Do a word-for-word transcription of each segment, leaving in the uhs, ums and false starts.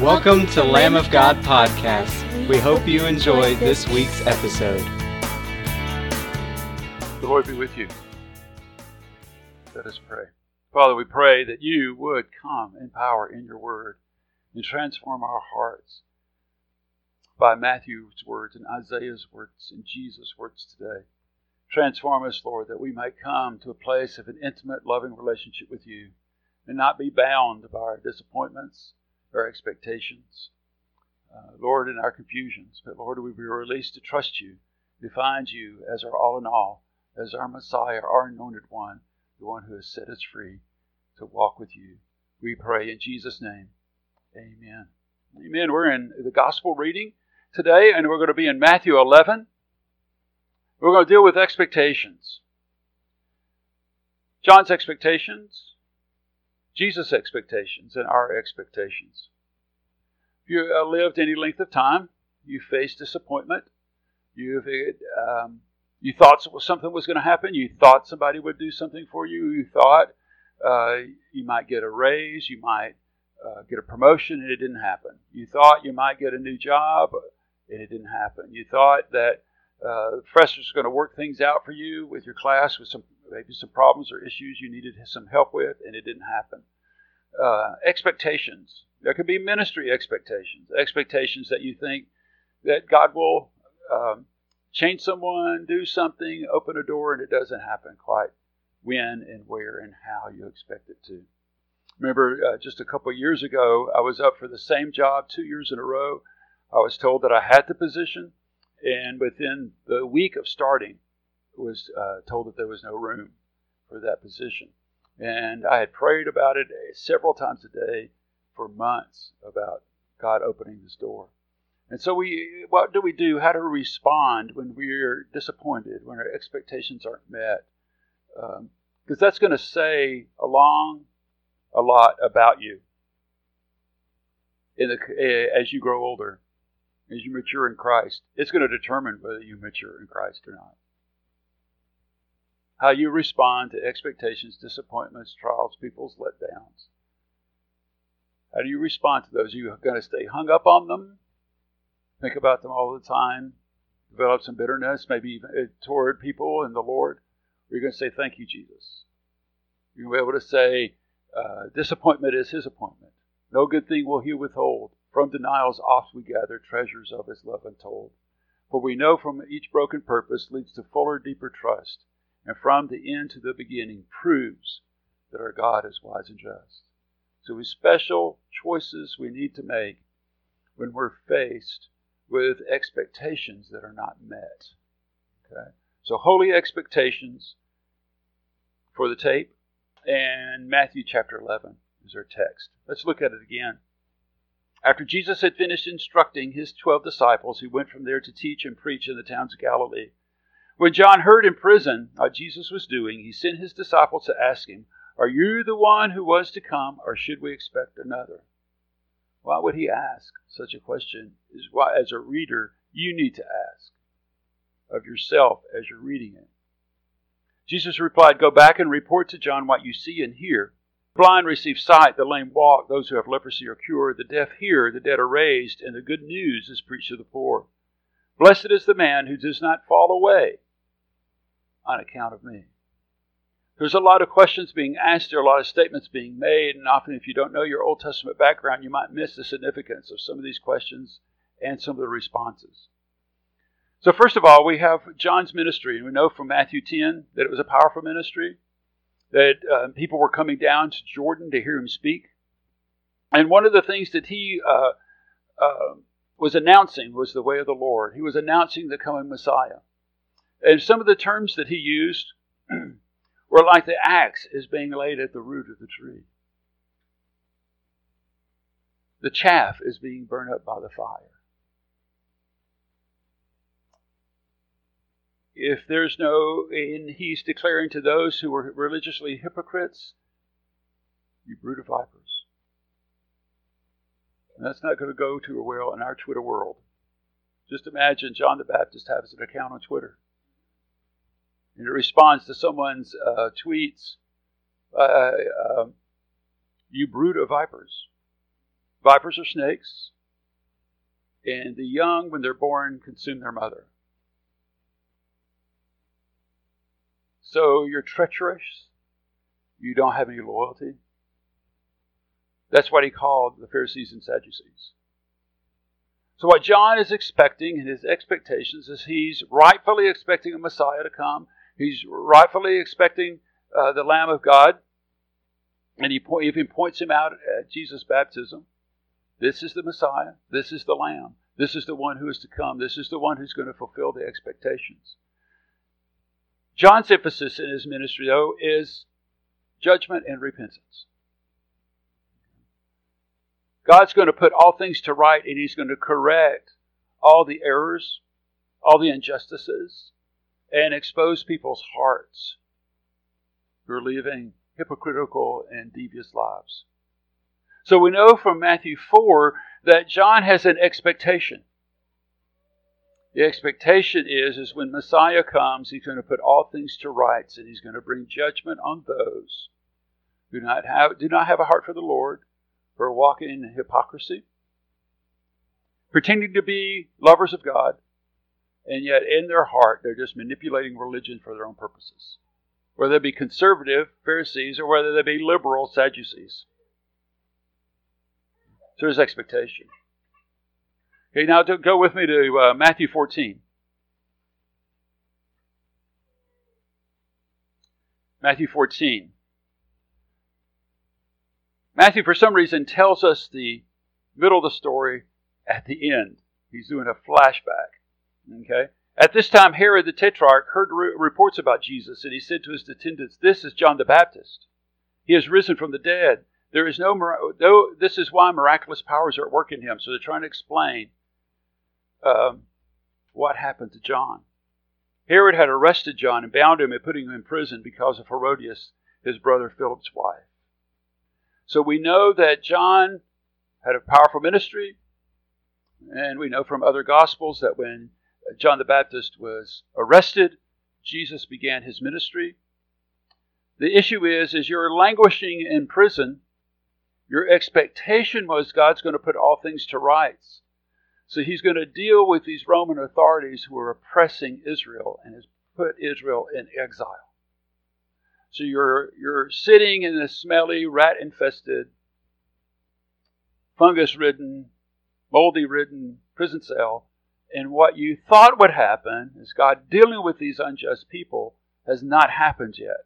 Welcome to Lamb of God Podcast. We hope you enjoyed this week's episode. The Lord be with you. Let us pray. Father, we pray that you would come in power in your word and transform our hearts by Matthew's words and Isaiah's words and Jesus' words today. Transform us, Lord, that we might come to a place of an intimate, loving relationship with you and not be bound by our disappointments, our expectations, uh, Lord, in our confusions. But, Lord, we be released to trust you, to find you as our all in all, as our Messiah, our anointed one, the one who has set us free to walk with you. We pray in Jesus' name. Amen. Amen. We're in the Gospel reading today, and we're going to be in Matthew eleven. We're going to deal with expectations. John's expectations, Jesus' expectations, and our expectations. If you lived any length of time, you faced disappointment. You've, um, you thought something was going to happen. You thought somebody would do something for you. You thought uh, you might get a raise. You might uh, get a promotion, and it didn't happen. You thought you might get a new job, and it didn't happen. You thought that uh, the professor's going to work things out for you with your class, with some maybe some problems or issues you needed some help with, and it didn't happen. Uh, expectations. There could be ministry expectations, expectations that you think that God will um, change someone, do something, open a door, and it doesn't happen quite when and where and how you expect it to. Remember, uh, just a couple years ago, I was up for the same job two years in a row. I was told that I had the position, and within the week of starting, was uh, told that there was no room for that position. And I had prayed about it several times a day for months about God opening this door. And so we, what do we do? How do we respond when we're disappointed, when our expectations aren't met? Um, because that's going to say a long, a lot about you in the, as you grow older, as you mature in Christ. It's going to determine whether you mature in Christ or not. How you respond to expectations, disappointments, trials, people's letdowns. How do you respond to those? Are you going to stay hung up on them? Think about them all the time? Develop some bitterness, maybe even toward people and the Lord? Or you're going to say, thank you, Jesus. You're going to be able to say, uh, disappointment is his appointment. No good thing will he withhold. From denials oft we gather treasures of his love untold. For we know from each broken purpose leads to fuller, deeper trust. And from the end to the beginning proves that our God is wise and just. So we special choices we need to make when we're faced with expectations that are not met. Okay? So holy expectations for the tape, and Matthew chapter eleven is our text. Let's look at it again. After Jesus had finished instructing his twelve disciples, he went from there to teach and preach in the towns of Galilee. When John heard in prison how Jesus was doing, he sent his disciples to ask him, are you the one who was to come, or should we expect another? Why would he ask such a question? Is why, as a reader, you need to ask of yourself as you're reading it. Jesus replied, go back and report to John what you see and hear. The blind receive sight, the lame walk, those who have leprosy are cured, the deaf hear, the dead are raised, and the good news is preached to the poor. Blessed is the man who does not fall away on account of me. There's a lot of questions being asked. There are a lot of statements being made. And often if you don't know your Old Testament background, you might miss the significance of some of these questions and some of the responses. So first of all, we have John's ministry. And we know from Matthew ten that it was a powerful ministry, that uh, people were coming down to Jordan to hear him speak. And one of the things that he uh, uh, was announcing was the way of the Lord. He was announcing the coming Messiah. And some of the terms that he used were like the axe is being laid at the root of the tree. The chaff is being burned up by the fire. If there's no, and he's declaring to those who were religiously hypocrites, you brood of vipers. And that's not going to go too well in our Twitter world. Just imagine John the Baptist has an account on Twitter. And it responds to someone's uh, tweets, uh, uh, you brood of vipers. Vipers are snakes. And the young, when they're born, consume their mother. So you're treacherous. You don't have any loyalty. That's what he called the Pharisees and Sadducees. So what John is expecting in his expectations is he's rightfully expecting a Messiah to come. He's rightfully expecting uh, the Lamb of God. And he po- even points him out at Jesus' baptism. This is the Messiah. This is the Lamb. This is the one who is to come. This is the one who's going to fulfill the expectations. John's emphasis in his ministry, though, is judgment and repentance. God's going to put all things to right, and he's going to correct all the errors, all the injustices, and expose people's hearts who are living hypocritical and devious lives. So we know from Matthew four that John has an expectation. The expectation is, is when Messiah comes, he's going to put all things to rights, and he's going to bring judgment on those who do not have, do not have a heart for the Lord, who are walking in hypocrisy, pretending to be lovers of God, and yet in their heart they're just manipulating religion for their own purposes. Whether they be conservative Pharisees or whether they be liberal Sadducees. So there's expectation. Okay, now to go with me to uh, Matthew fourteen. Matthew fourteen. Matthew, for some reason, tells us the middle of the story at the end. He's doing a flashback. Okay? At this time, Herod the Tetrarch heard re- reports about Jesus, and he said to his attendants, "This is John the Baptist. He has risen from the dead. There is no, no this is why miraculous powers are at work in him." So they're trying to explain um, what happened to John. Herod had arrested John and bound him and put him in prison because of Herodias, his brother Philip's wife. So we know that John had a powerful ministry, and we know from other Gospels that when John the Baptist was arrested, Jesus began his ministry. The issue is, is you're languishing in prison. Your expectation was God's going to put all things to rights. So he's going to deal with these Roman authorities who are oppressing Israel and has put Israel in exile. So you're you're sitting in a smelly, rat-infested, fungus-ridden, moldy-ridden prison cell, and what you thought would happen is God dealing with these unjust people has not happened yet.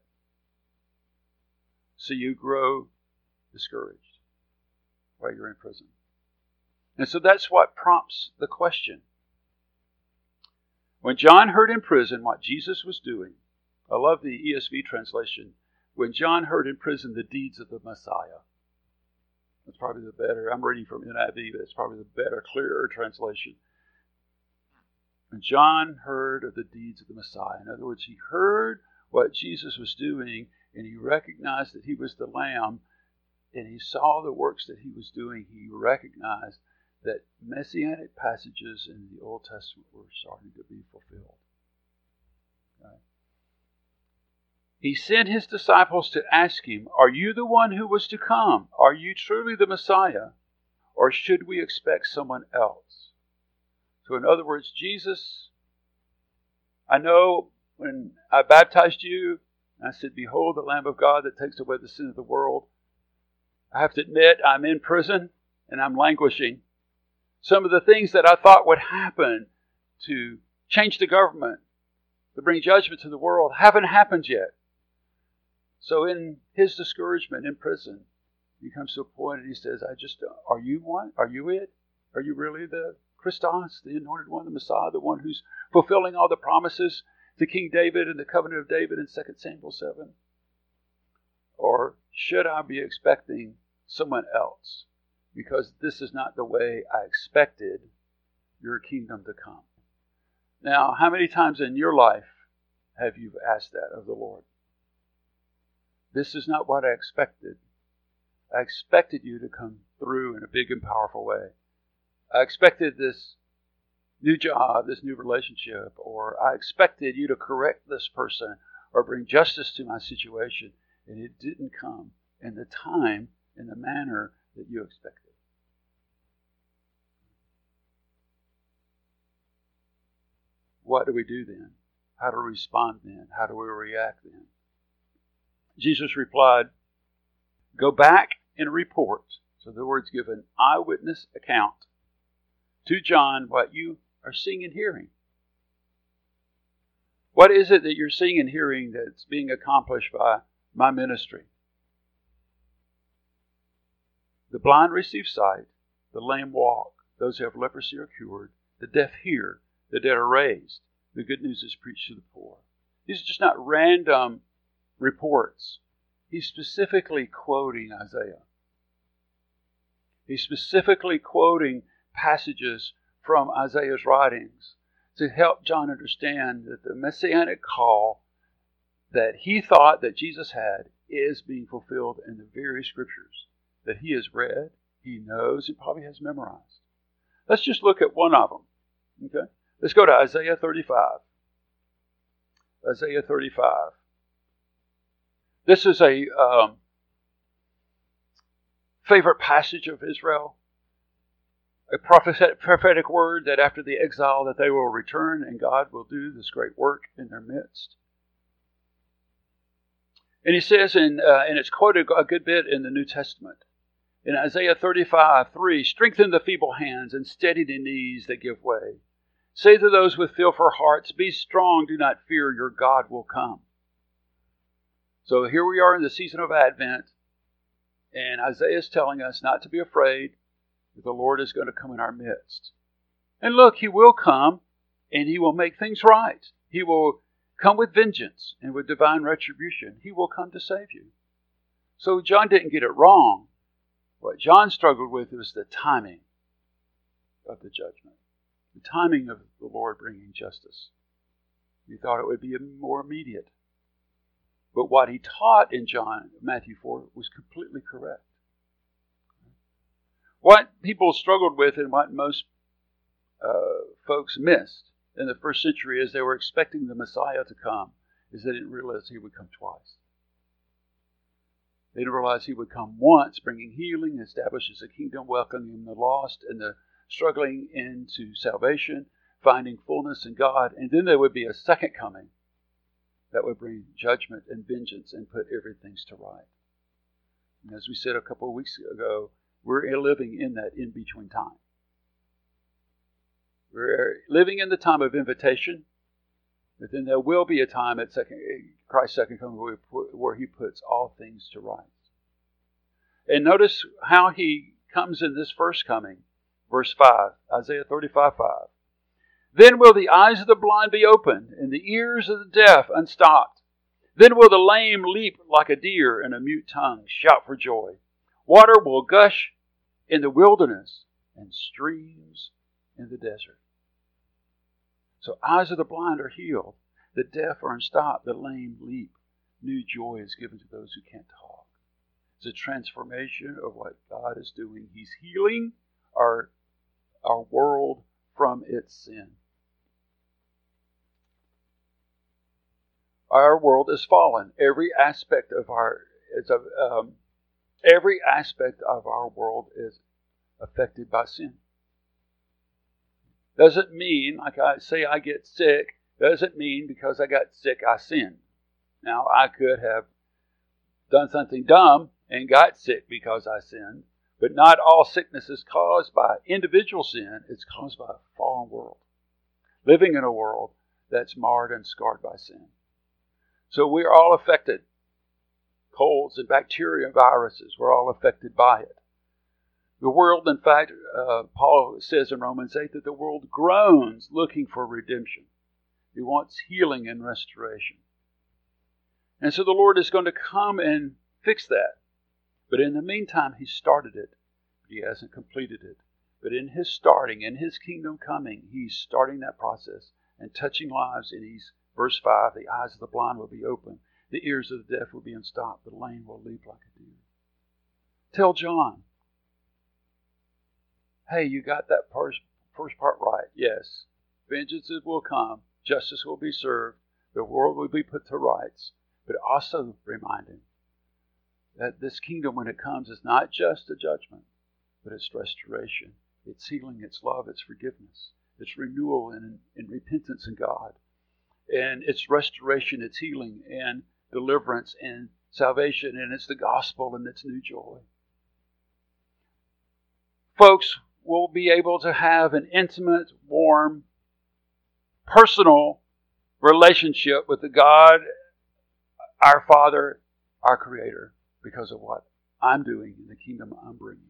So you grow discouraged while you're in prison. And so that's what prompts the question. When John heard in prison what Jesus was doing, I love the E S V translation. When John heard in prison the deeds of the Messiah. That's probably the better. I'm reading from N I V, but it's probably the better, clearer translation. When John heard of the deeds of the Messiah. In other words, he heard what Jesus was doing, and he recognized that he was the Lamb, and he saw the works that he was doing. He recognized that messianic passages in the Old Testament were starting to be fulfilled. Okay. He sent his disciples to ask him, "Are you the one who was to come? Are you truly the Messiah? Or should we expect someone else?" So in other words, Jesus, I know when I baptized you, I said, "Behold, the Lamb of God that takes away the sin of the world." I have to admit, I'm in prison and I'm languishing. Some of the things that I thought would happen to change the government, to bring judgment to the world, haven't happened yet. So in his discouragement in prison, he comes to a point and he says, "I just, are you one? Are you it? Are you really the Christos, the anointed one, the Messiah, the one who's fulfilling all the promises to King David and the covenant of David in Second Samuel seven? Or should I be expecting someone else? Because this is not the way I expected your kingdom to come." Now, how many times in your life have you asked that of the Lord? "This is not what I expected. I expected you to come through in a big and powerful way. I expected this new job, this new relationship, or I expected you to correct this person or bring justice to my situation, and it didn't come in the time, in the manner that you expected." what do we do then? How do we respond then? How do we react then? Jesus replied, "Go back and report." So the words give an eyewitness account to John what you are seeing and hearing. What is it that you're seeing and hearing that's being accomplished by my ministry? The blind receive sight, the lame walk, those who have leprosy are cured, the deaf hear, the dead are raised, the good news is preached to the poor. These are just not random reports. He's specifically quoting Isaiah. He's specifically quoting passages from Isaiah's writings to help John understand that the messianic call that he thought that Jesus had is being fulfilled in the very scriptures that he has read, he knows, and probably has memorized. Let's just look at one of them. Okay? Let's go to Isaiah thirty-five. Isaiah thirty-five. This is a um, favorite passage of Israel. A prophetic word that after the exile that they will return and God will do this great work in their midst. And he says, in, uh, and it's quoted a good bit in the New Testament. In Isaiah thirty-five three, strengthen the feeble hands and steady the knees that give way. Say to those with fearful hearts, be strong, do not fear, your God will come. So here we are in the season of Advent, and Isaiah is telling us not to be afraid, that the Lord is going to come in our midst. And look, he will come, and he will make things right. He will come with vengeance and with divine retribution. He will come to save you. So John didn't get it wrong. What John struggled with was the timing of the judgment, the timing of the Lord bringing justice. He thought it would be more immediate. But what he taught in John, Matthew four, was completely correct. What people struggled with and what most uh, folks missed in the first century as they were expecting the Messiah to come is they didn't realize he would come twice. They didn't realize he would come once, bringing healing, establishes a kingdom, welcoming the lost and the struggling into salvation, finding fullness in God. And then there would be a second coming that would bring judgment and vengeance and put everything to right. And as we said a couple of weeks ago, we're living in that in-between time. We're living in the time of invitation, but then there will be a time at second, Christ's second coming where, where he puts all things to right. And notice how he comes in this first coming. Verse five, Isaiah thirty-five five. Then will the eyes of the blind be opened, and the ears of the deaf unstopped. Then will the lame leap like a deer, and a mute tongue shout for joy. Water will gush in the wilderness, and streams in the desert. So eyes of the blind are healed. The deaf are unstopped. The lame leap. New joy is given to those who can't talk. It's a transformation of what God is doing. He's healing our, our world from its sin. Our world is fallen. Every aspect of our... It's a, um, Every aspect of our world is affected by sin. Doesn't mean, like I say, I get sick. Doesn't mean because I got sick, I sinned. Now, I could have done something dumb and got sick because I sinned. But not all sickness is caused by individual sin. It's caused by a fallen world. Living in a world that's marred and scarred by sin. So we're all affected. Colds and bacteria and viruses were all affected by it. The world, in fact, uh, Paul says in Romans eight that the world groans looking for redemption. He wants healing and restoration. And so the Lord is going to come and fix that. But in the meantime, he started it. He hasn't completed it. But in his starting, in his kingdom coming, he's starting that process and touching lives. And he's, verse five, the eyes of the blind will be open. The ears of the deaf will be unstopped. The lame will leap like a deer. Tell John, hey, you got that first, first part right. Yes, vengeance will come. Justice will be served. The world will be put to rights. But also remind him that this kingdom, when it comes, is not just a judgment, but it's restoration. It's healing. It's love. It's forgiveness. It's renewal and, and repentance in God. And it's restoration, it's healing, and deliverance, and salvation, and it's the gospel, and it's new joy. Folks, we'll be able to have an intimate, warm, personal relationship with the God, our Father, our Creator, because of what I'm doing in the kingdom I'm bringing.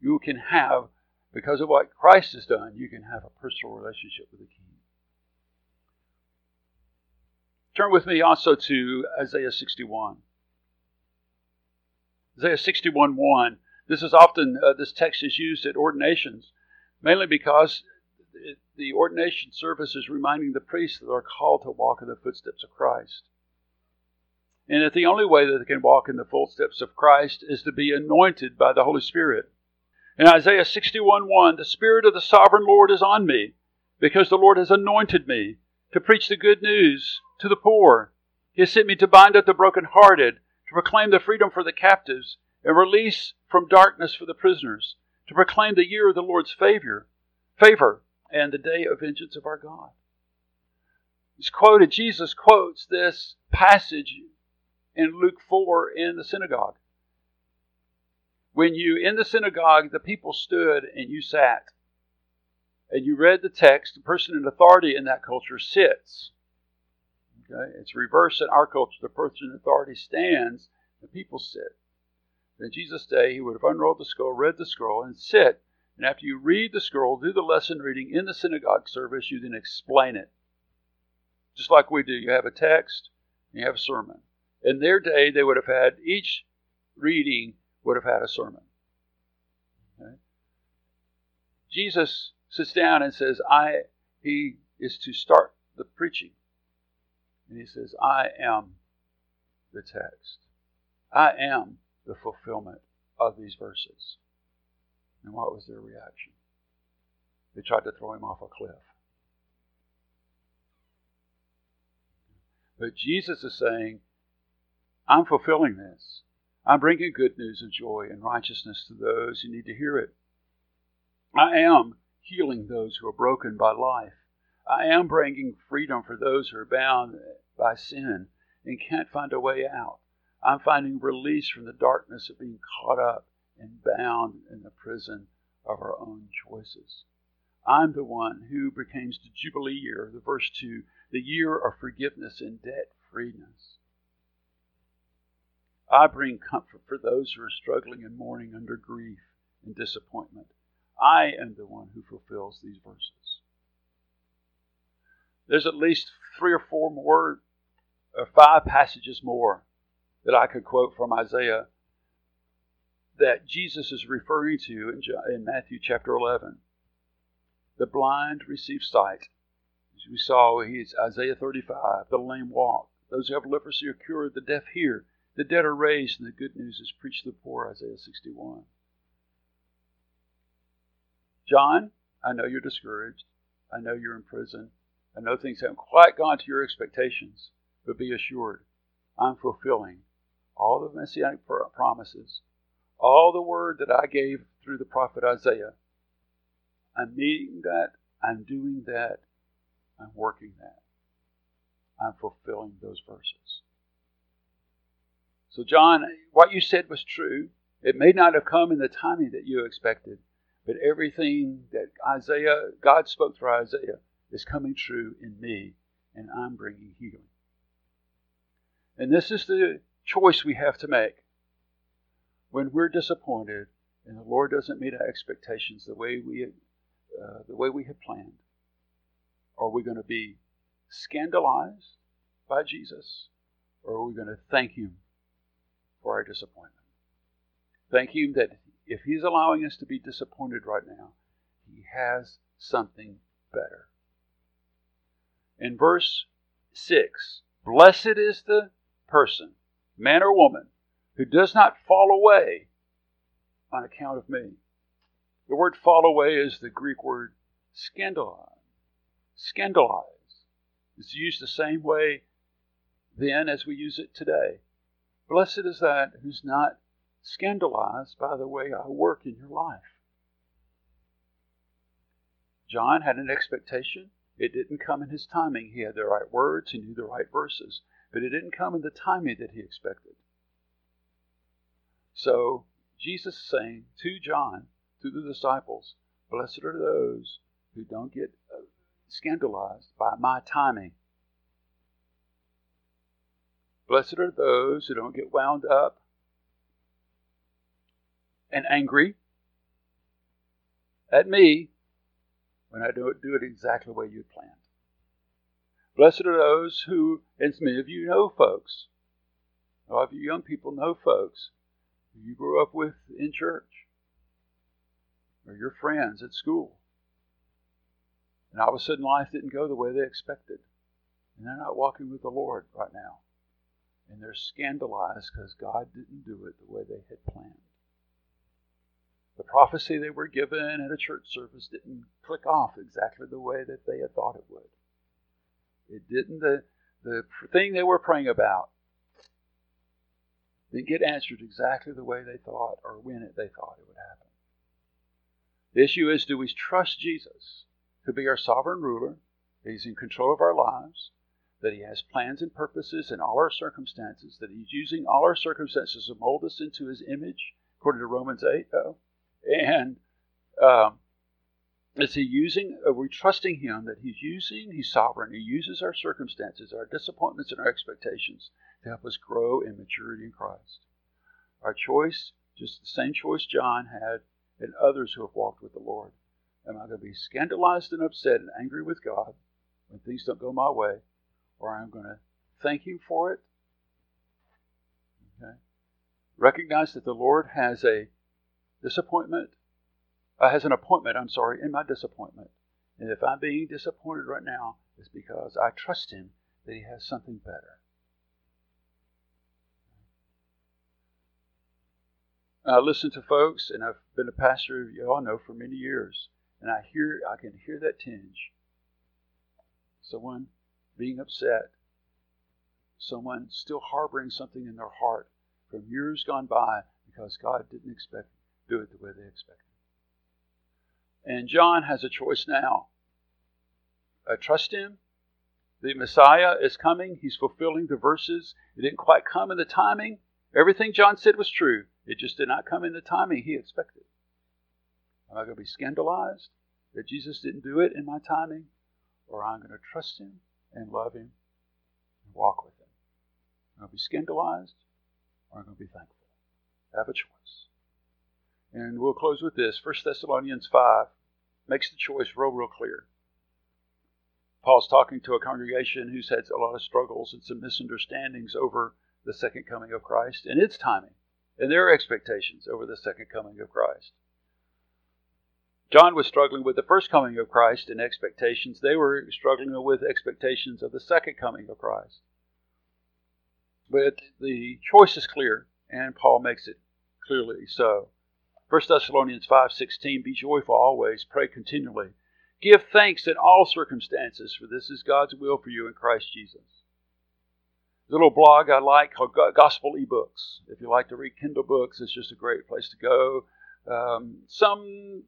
You can have, because of what Christ has done, you can have a personal relationship with the King. Turn with me also to Isaiah sixty-one. Isaiah sixty-one one. This is often, uh, this text is used at ordinations, mainly because it, the ordination service is reminding the priests that are called to walk in the footsteps of Christ. And that the only way that they can walk in the footsteps of Christ is to be anointed by the Holy Spirit. In Isaiah sixty-one one, the Spirit of the Sovereign Lord is on me, because the Lord has anointed me to preach the good news to the poor. He has sent me to bind up the brokenhearted, to proclaim the freedom for the captives, and release from darkness for the prisoners, to proclaim the year of the Lord's favor, favor, and the day of vengeance of our God. It's quoted, Jesus quotes this passage in Luke four in the synagogue. When you, in the synagogue, the people stood and you sat, and you read the text, the person in authority in that culture sits. Okay? It's reversed in our culture. The person in authority stands, the people sit. In Jesus' day, he would have unrolled the scroll, read the scroll, and sit. And after you read the scroll, do the lesson reading in the synagogue service, you then explain it. Just like we do. You have a text, and you have a sermon. In their day, they would have had, each reading would have had a sermon. Okay? Jesus sits down and says, "I." He is to start the preaching. And he says, "I am the text. I am the fulfillment of these verses." And what was their reaction? They tried to throw him off a cliff. But Jesus is saying, I'm fulfilling this. I'm bringing good news of joy and righteousness to those who need to hear it. I am healing those who are broken by life. I am bringing freedom for those who are bound by sin and can't find a way out. I'm finding release from the darkness of being caught up and bound in the prison of our own choices. I'm the one who proclaims the Jubilee year, the verse two, the year of forgiveness and debt-freeness. I bring comfort for those who are struggling and mourning under grief and disappointment. I am the one who fulfills these verses. There's at least three or four more, or five passages more that I could quote from Isaiah that Jesus is referring to in, John, in Matthew chapter eleven. The blind receive sight. As we saw, it's Isaiah thirty-five. The lame walk. Those who have leprosy are cured. The deaf hear. The dead are raised, and the good news is preached to the poor, Isaiah sixty-one. John, I know you're discouraged. I know you're in prison. I know things haven't quite gone to your expectations, but be assured, I'm fulfilling all the Messianic promises, all the word that I gave through the prophet Isaiah. I'm meeting that. I'm doing that. I'm working that. I'm fulfilling those verses. So John, what you said was true. It may not have come in the timing that you expected, but everything that Isaiah, God spoke through Isaiah, is coming true in me, and I'm bringing healing. And this is the choice we have to make. When we're disappointed and the Lord doesn't meet our expectations the way we, uh, the way we had planned, are we going to be scandalized by Jesus, or are we going to thank Him for our disappointment? Thank Him that if He's allowing us to be disappointed right now, He has something better. In verse six, blessed is the person, man or woman, who does not fall away on account of me. The word fall away is the Greek word scandalize. Scandalize. It's used the same way then as we use it today. Blessed is that who's not scandalized by the way I work in your life. John had an expectation. It didn't come in his timing. He had the right words. He knew the right verses. But it didn't come in the timing that he expected. So Jesus is saying to John, to the disciples, blessed are those who don't get scandalized by my timing. Blessed are those who don't get wound up and angry at me when I don't do it exactly the way you planned. Blessed are those who, and many of you know folks, a lot of you young people know folks who you grew up with in church or your friends at school. And all of a sudden life didn't go the way they expected. And they're not walking with the Lord right now. And they're scandalized because God didn't do it the way they had planned. The prophecy they were given at a church service didn't click off exactly the way that they had thought it would. It didn't, the, the thing they were praying about didn't get answered exactly the way they thought or when it, they thought it would happen. The issue is, do we trust Jesus to be our sovereign ruler? He's in control of our lives. That he has plans and purposes in all our circumstances, that he's using all our circumstances to mold us into his image, according to Romans eight. Oh, and um, is he using, are we trusting him that he's using, he's sovereign, he uses our circumstances, our disappointments and our expectations to help us grow in maturity in Christ. Our choice, just the same choice John had and others who have walked with the Lord. Am I going to be scandalized and upset and angry with God when things don't go my way? Or I'm going to thank him for it. Okay. Recognize that the Lord has a disappointment, uh, has an appointment, I'm sorry, in my disappointment. And if I'm being disappointed right now, it's because I trust him that he has something better. I listen to folks, and I've been a pastor, you all know, for many years. And I hear, I can hear that tinge. Someone being upset, someone still harboring something in their heart from years gone by because God didn't expect do it the way they expected. And John has a choice now. I trust him. The Messiah is coming. He's fulfilling the verses. It didn't quite come in the timing. Everything John said was true. It just did not come in the timing he expected. Am I going to be scandalized that Jesus didn't do it in my timing? Or I'm going to trust him and love him, and walk with him. I'm going to be scandalized, or I'm going to be thankful. I have a choice. And we'll close with this. First Thessalonians five makes the choice real, real clear. Paul's talking to a congregation who's had a lot of struggles and some misunderstandings over the second coming of Christ and its timing, and their expectations over the second coming of Christ. John was struggling with the first coming of Christ and expectations. They were struggling with expectations of the second coming of Christ. But the choice is clear, and Paul makes it clearly so. First Thessalonians five sixteen, be joyful always, pray continually. Give thanks in all circumstances, for this is God's will for you in Christ Jesus. There's a little blog I like called Gospel ebooks. If you like to read Kindle books, it's just a great place to go. Um, some...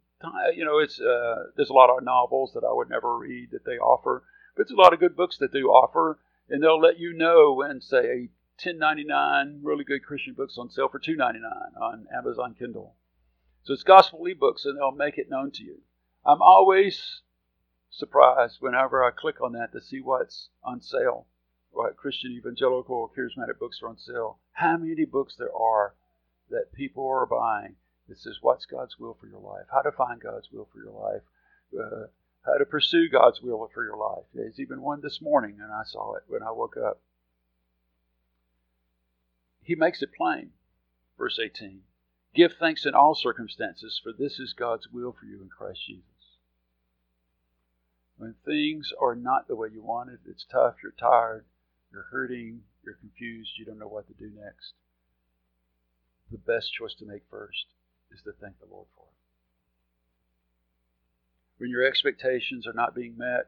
You know, it's uh, there's a lot of novels that I would never read that they offer. But it's a lot of good books that they offer. And they'll let you know when, say, ten ninety-nine really good Christian books on sale for two ninety-nine on Amazon Kindle. So it's Gospel ebooks, and they'll make it known to you. I'm always surprised whenever I click on that to see what's on sale. What Christian, evangelical, charismatic books are on sale. How many books there are that people are buying. It says, what's God's will for your life? How to find God's will for your life? Uh, how to pursue God's will for your life? There's even one this morning, and I saw it when I woke up. He makes it plain. Verse eighteen, give thanks in all circumstances, for this is God's will for you in Christ Jesus. When things are not the way you wanted, it's tough, you're tired, you're hurting, you're confused, you don't know what to do next. The best choice to make first is to thank the Lord for it. When your expectations are not being met,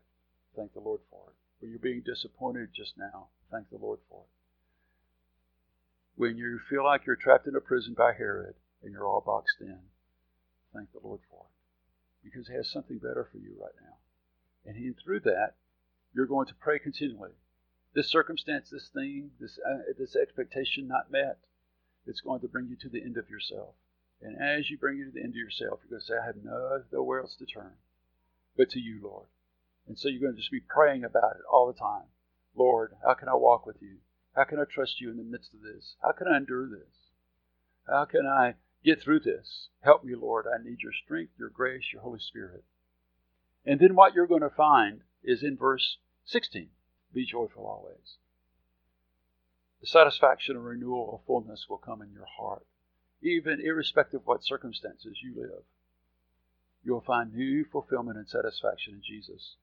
thank the Lord for it. When you're being disappointed just now, thank the Lord for it. When you feel like you're trapped in a prison by Herod and you're all boxed in, thank the Lord for it. because he has something better for you right now. And he, through that, you're going to pray continually. This circumstance, this thing, this uh, this expectation not met, it's going to bring you to the end of yourself. And as you bring you to the end of yourself, you're going to say, I have no, nowhere else to turn but to you, Lord. And so you're going to just be praying about it all the time. Lord, how can I walk with you? How can I trust you in the midst of this? How can I endure this? How can I get through this? Help me, Lord. I need your strength, your grace, your Holy Spirit. And then what you're going to find is in verse sixteen, be joyful always. The satisfaction and renewal of fullness will come in your heart. Even irrespective of what circumstances you live, you'll find new fulfillment and satisfaction in Jesus,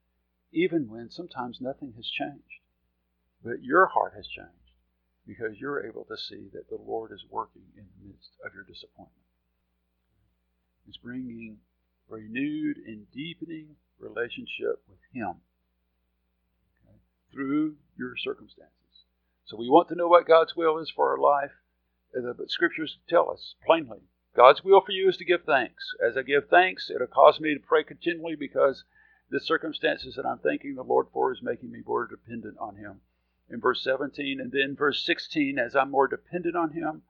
even when sometimes nothing has changed. But your heart has changed because you're able to see that the Lord is working in the midst of your disappointment. It's bringing renewed and deepening relationship with Him, okay, through your circumstances. So we want to know what God's will is for our life. But Scriptures tell us plainly, God's will for you is to give thanks. As I give thanks, it'll cause me to pray continually because the circumstances that I'm thanking the Lord for is making me more dependent on Him. In verse seventeen and then verse sixteen, as I'm more dependent on Him,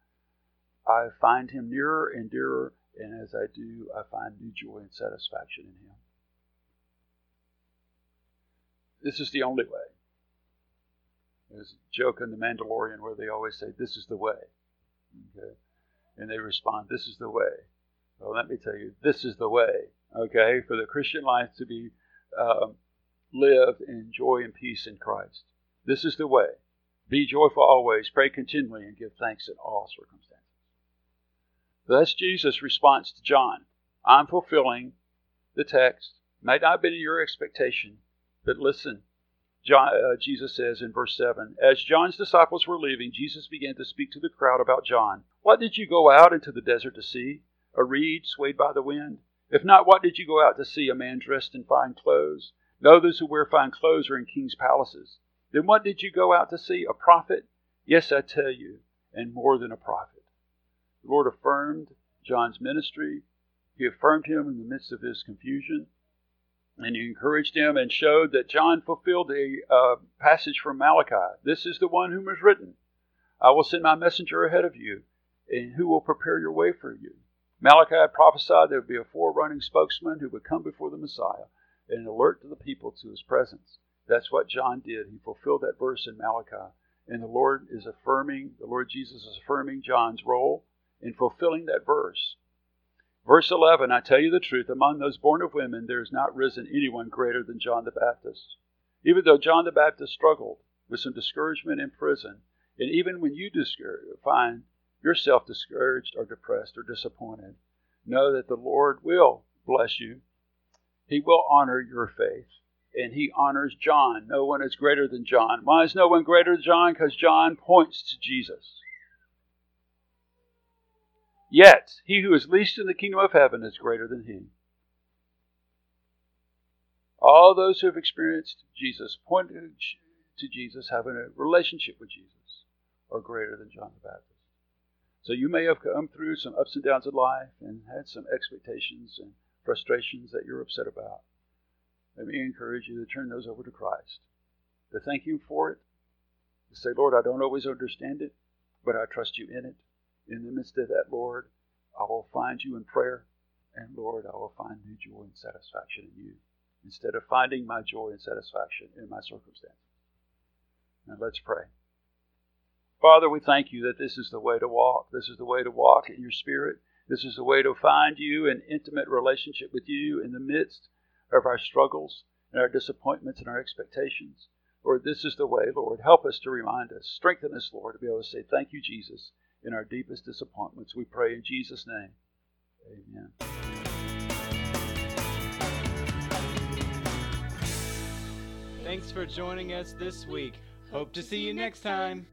I find Him nearer and dearer, and as I do, I find new joy and satisfaction in Him. This is the only way. There's a joke in the Mandalorian where they always say, this is the way. Okay. And they respond, this is the way. Well, let me tell you, this is the way, okay, for the Christian life to be um, lived in joy and peace in Christ. This is the way. Be joyful always, pray continually, and give thanks in all circumstances. That's Jesus' response to John. I'm fulfilling the text. Might not have been your expectation, but listen. John, uh, Jesus says in verse seven, as John's disciples were leaving, Jesus began to speak to the crowd about John. What did you go out into the desert to see? A reed swayed by the wind? If not, what did you go out to see? A man dressed in fine clothes? No, those who wear fine clothes are in king's palaces. Then what did you go out to see? A prophet? Yes, I tell you, and more than a prophet. The Lord affirmed John's ministry. He affirmed him in the midst of his confusion. And he encouraged him and showed that John fulfilled a uh, passage from Malachi. This is the one whom is written, I will send my messenger ahead of you, and who will prepare your way for you. Malachi prophesied there would be a forerunning spokesman who would come before the Messiah and alert to the people to his presence. That's what John did. He fulfilled that verse in Malachi. And the Lord is affirming, the Lord Jesus is affirming John's role in fulfilling that verse. Verse eleven, I tell you the truth, among those born of women there is not risen anyone greater than John the Baptist. Even though John the Baptist struggled with some discouragement in prison, and even when you find yourself discouraged or depressed or disappointed, know that the Lord will bless you. He will honor your faith, and He honors John. No one is greater than John. Why is no one greater than John? Because John points to Jesus. Yet, he who is least in the kingdom of heaven is greater than he. All those who have experienced Jesus, pointed to Jesus, having a relationship with Jesus, are greater than John the Baptist. So you may have come through some ups and downs of life and had some expectations and frustrations that you're upset about. Let me encourage you to turn those over to Christ, to thank Him for it, to say, Lord, I don't always understand it, but I trust you in it. In the midst of that, Lord, I will find you in prayer, and Lord, I will find new joy and satisfaction in you, instead of finding my joy and satisfaction in my circumstances. Now let's pray. Father, we thank you that this is the way to walk. This is the way to walk in your spirit. This is the way to find you in intimate relationship with you in the midst of our struggles and our disappointments and our expectations. Lord, this is the way, Lord. Help us to remind us. Strengthen us, Lord, to be able to say, thank you, Jesus, in our deepest disappointments. We pray in Jesus' name. Amen. Thanks for joining us this week. Hope to see you next time.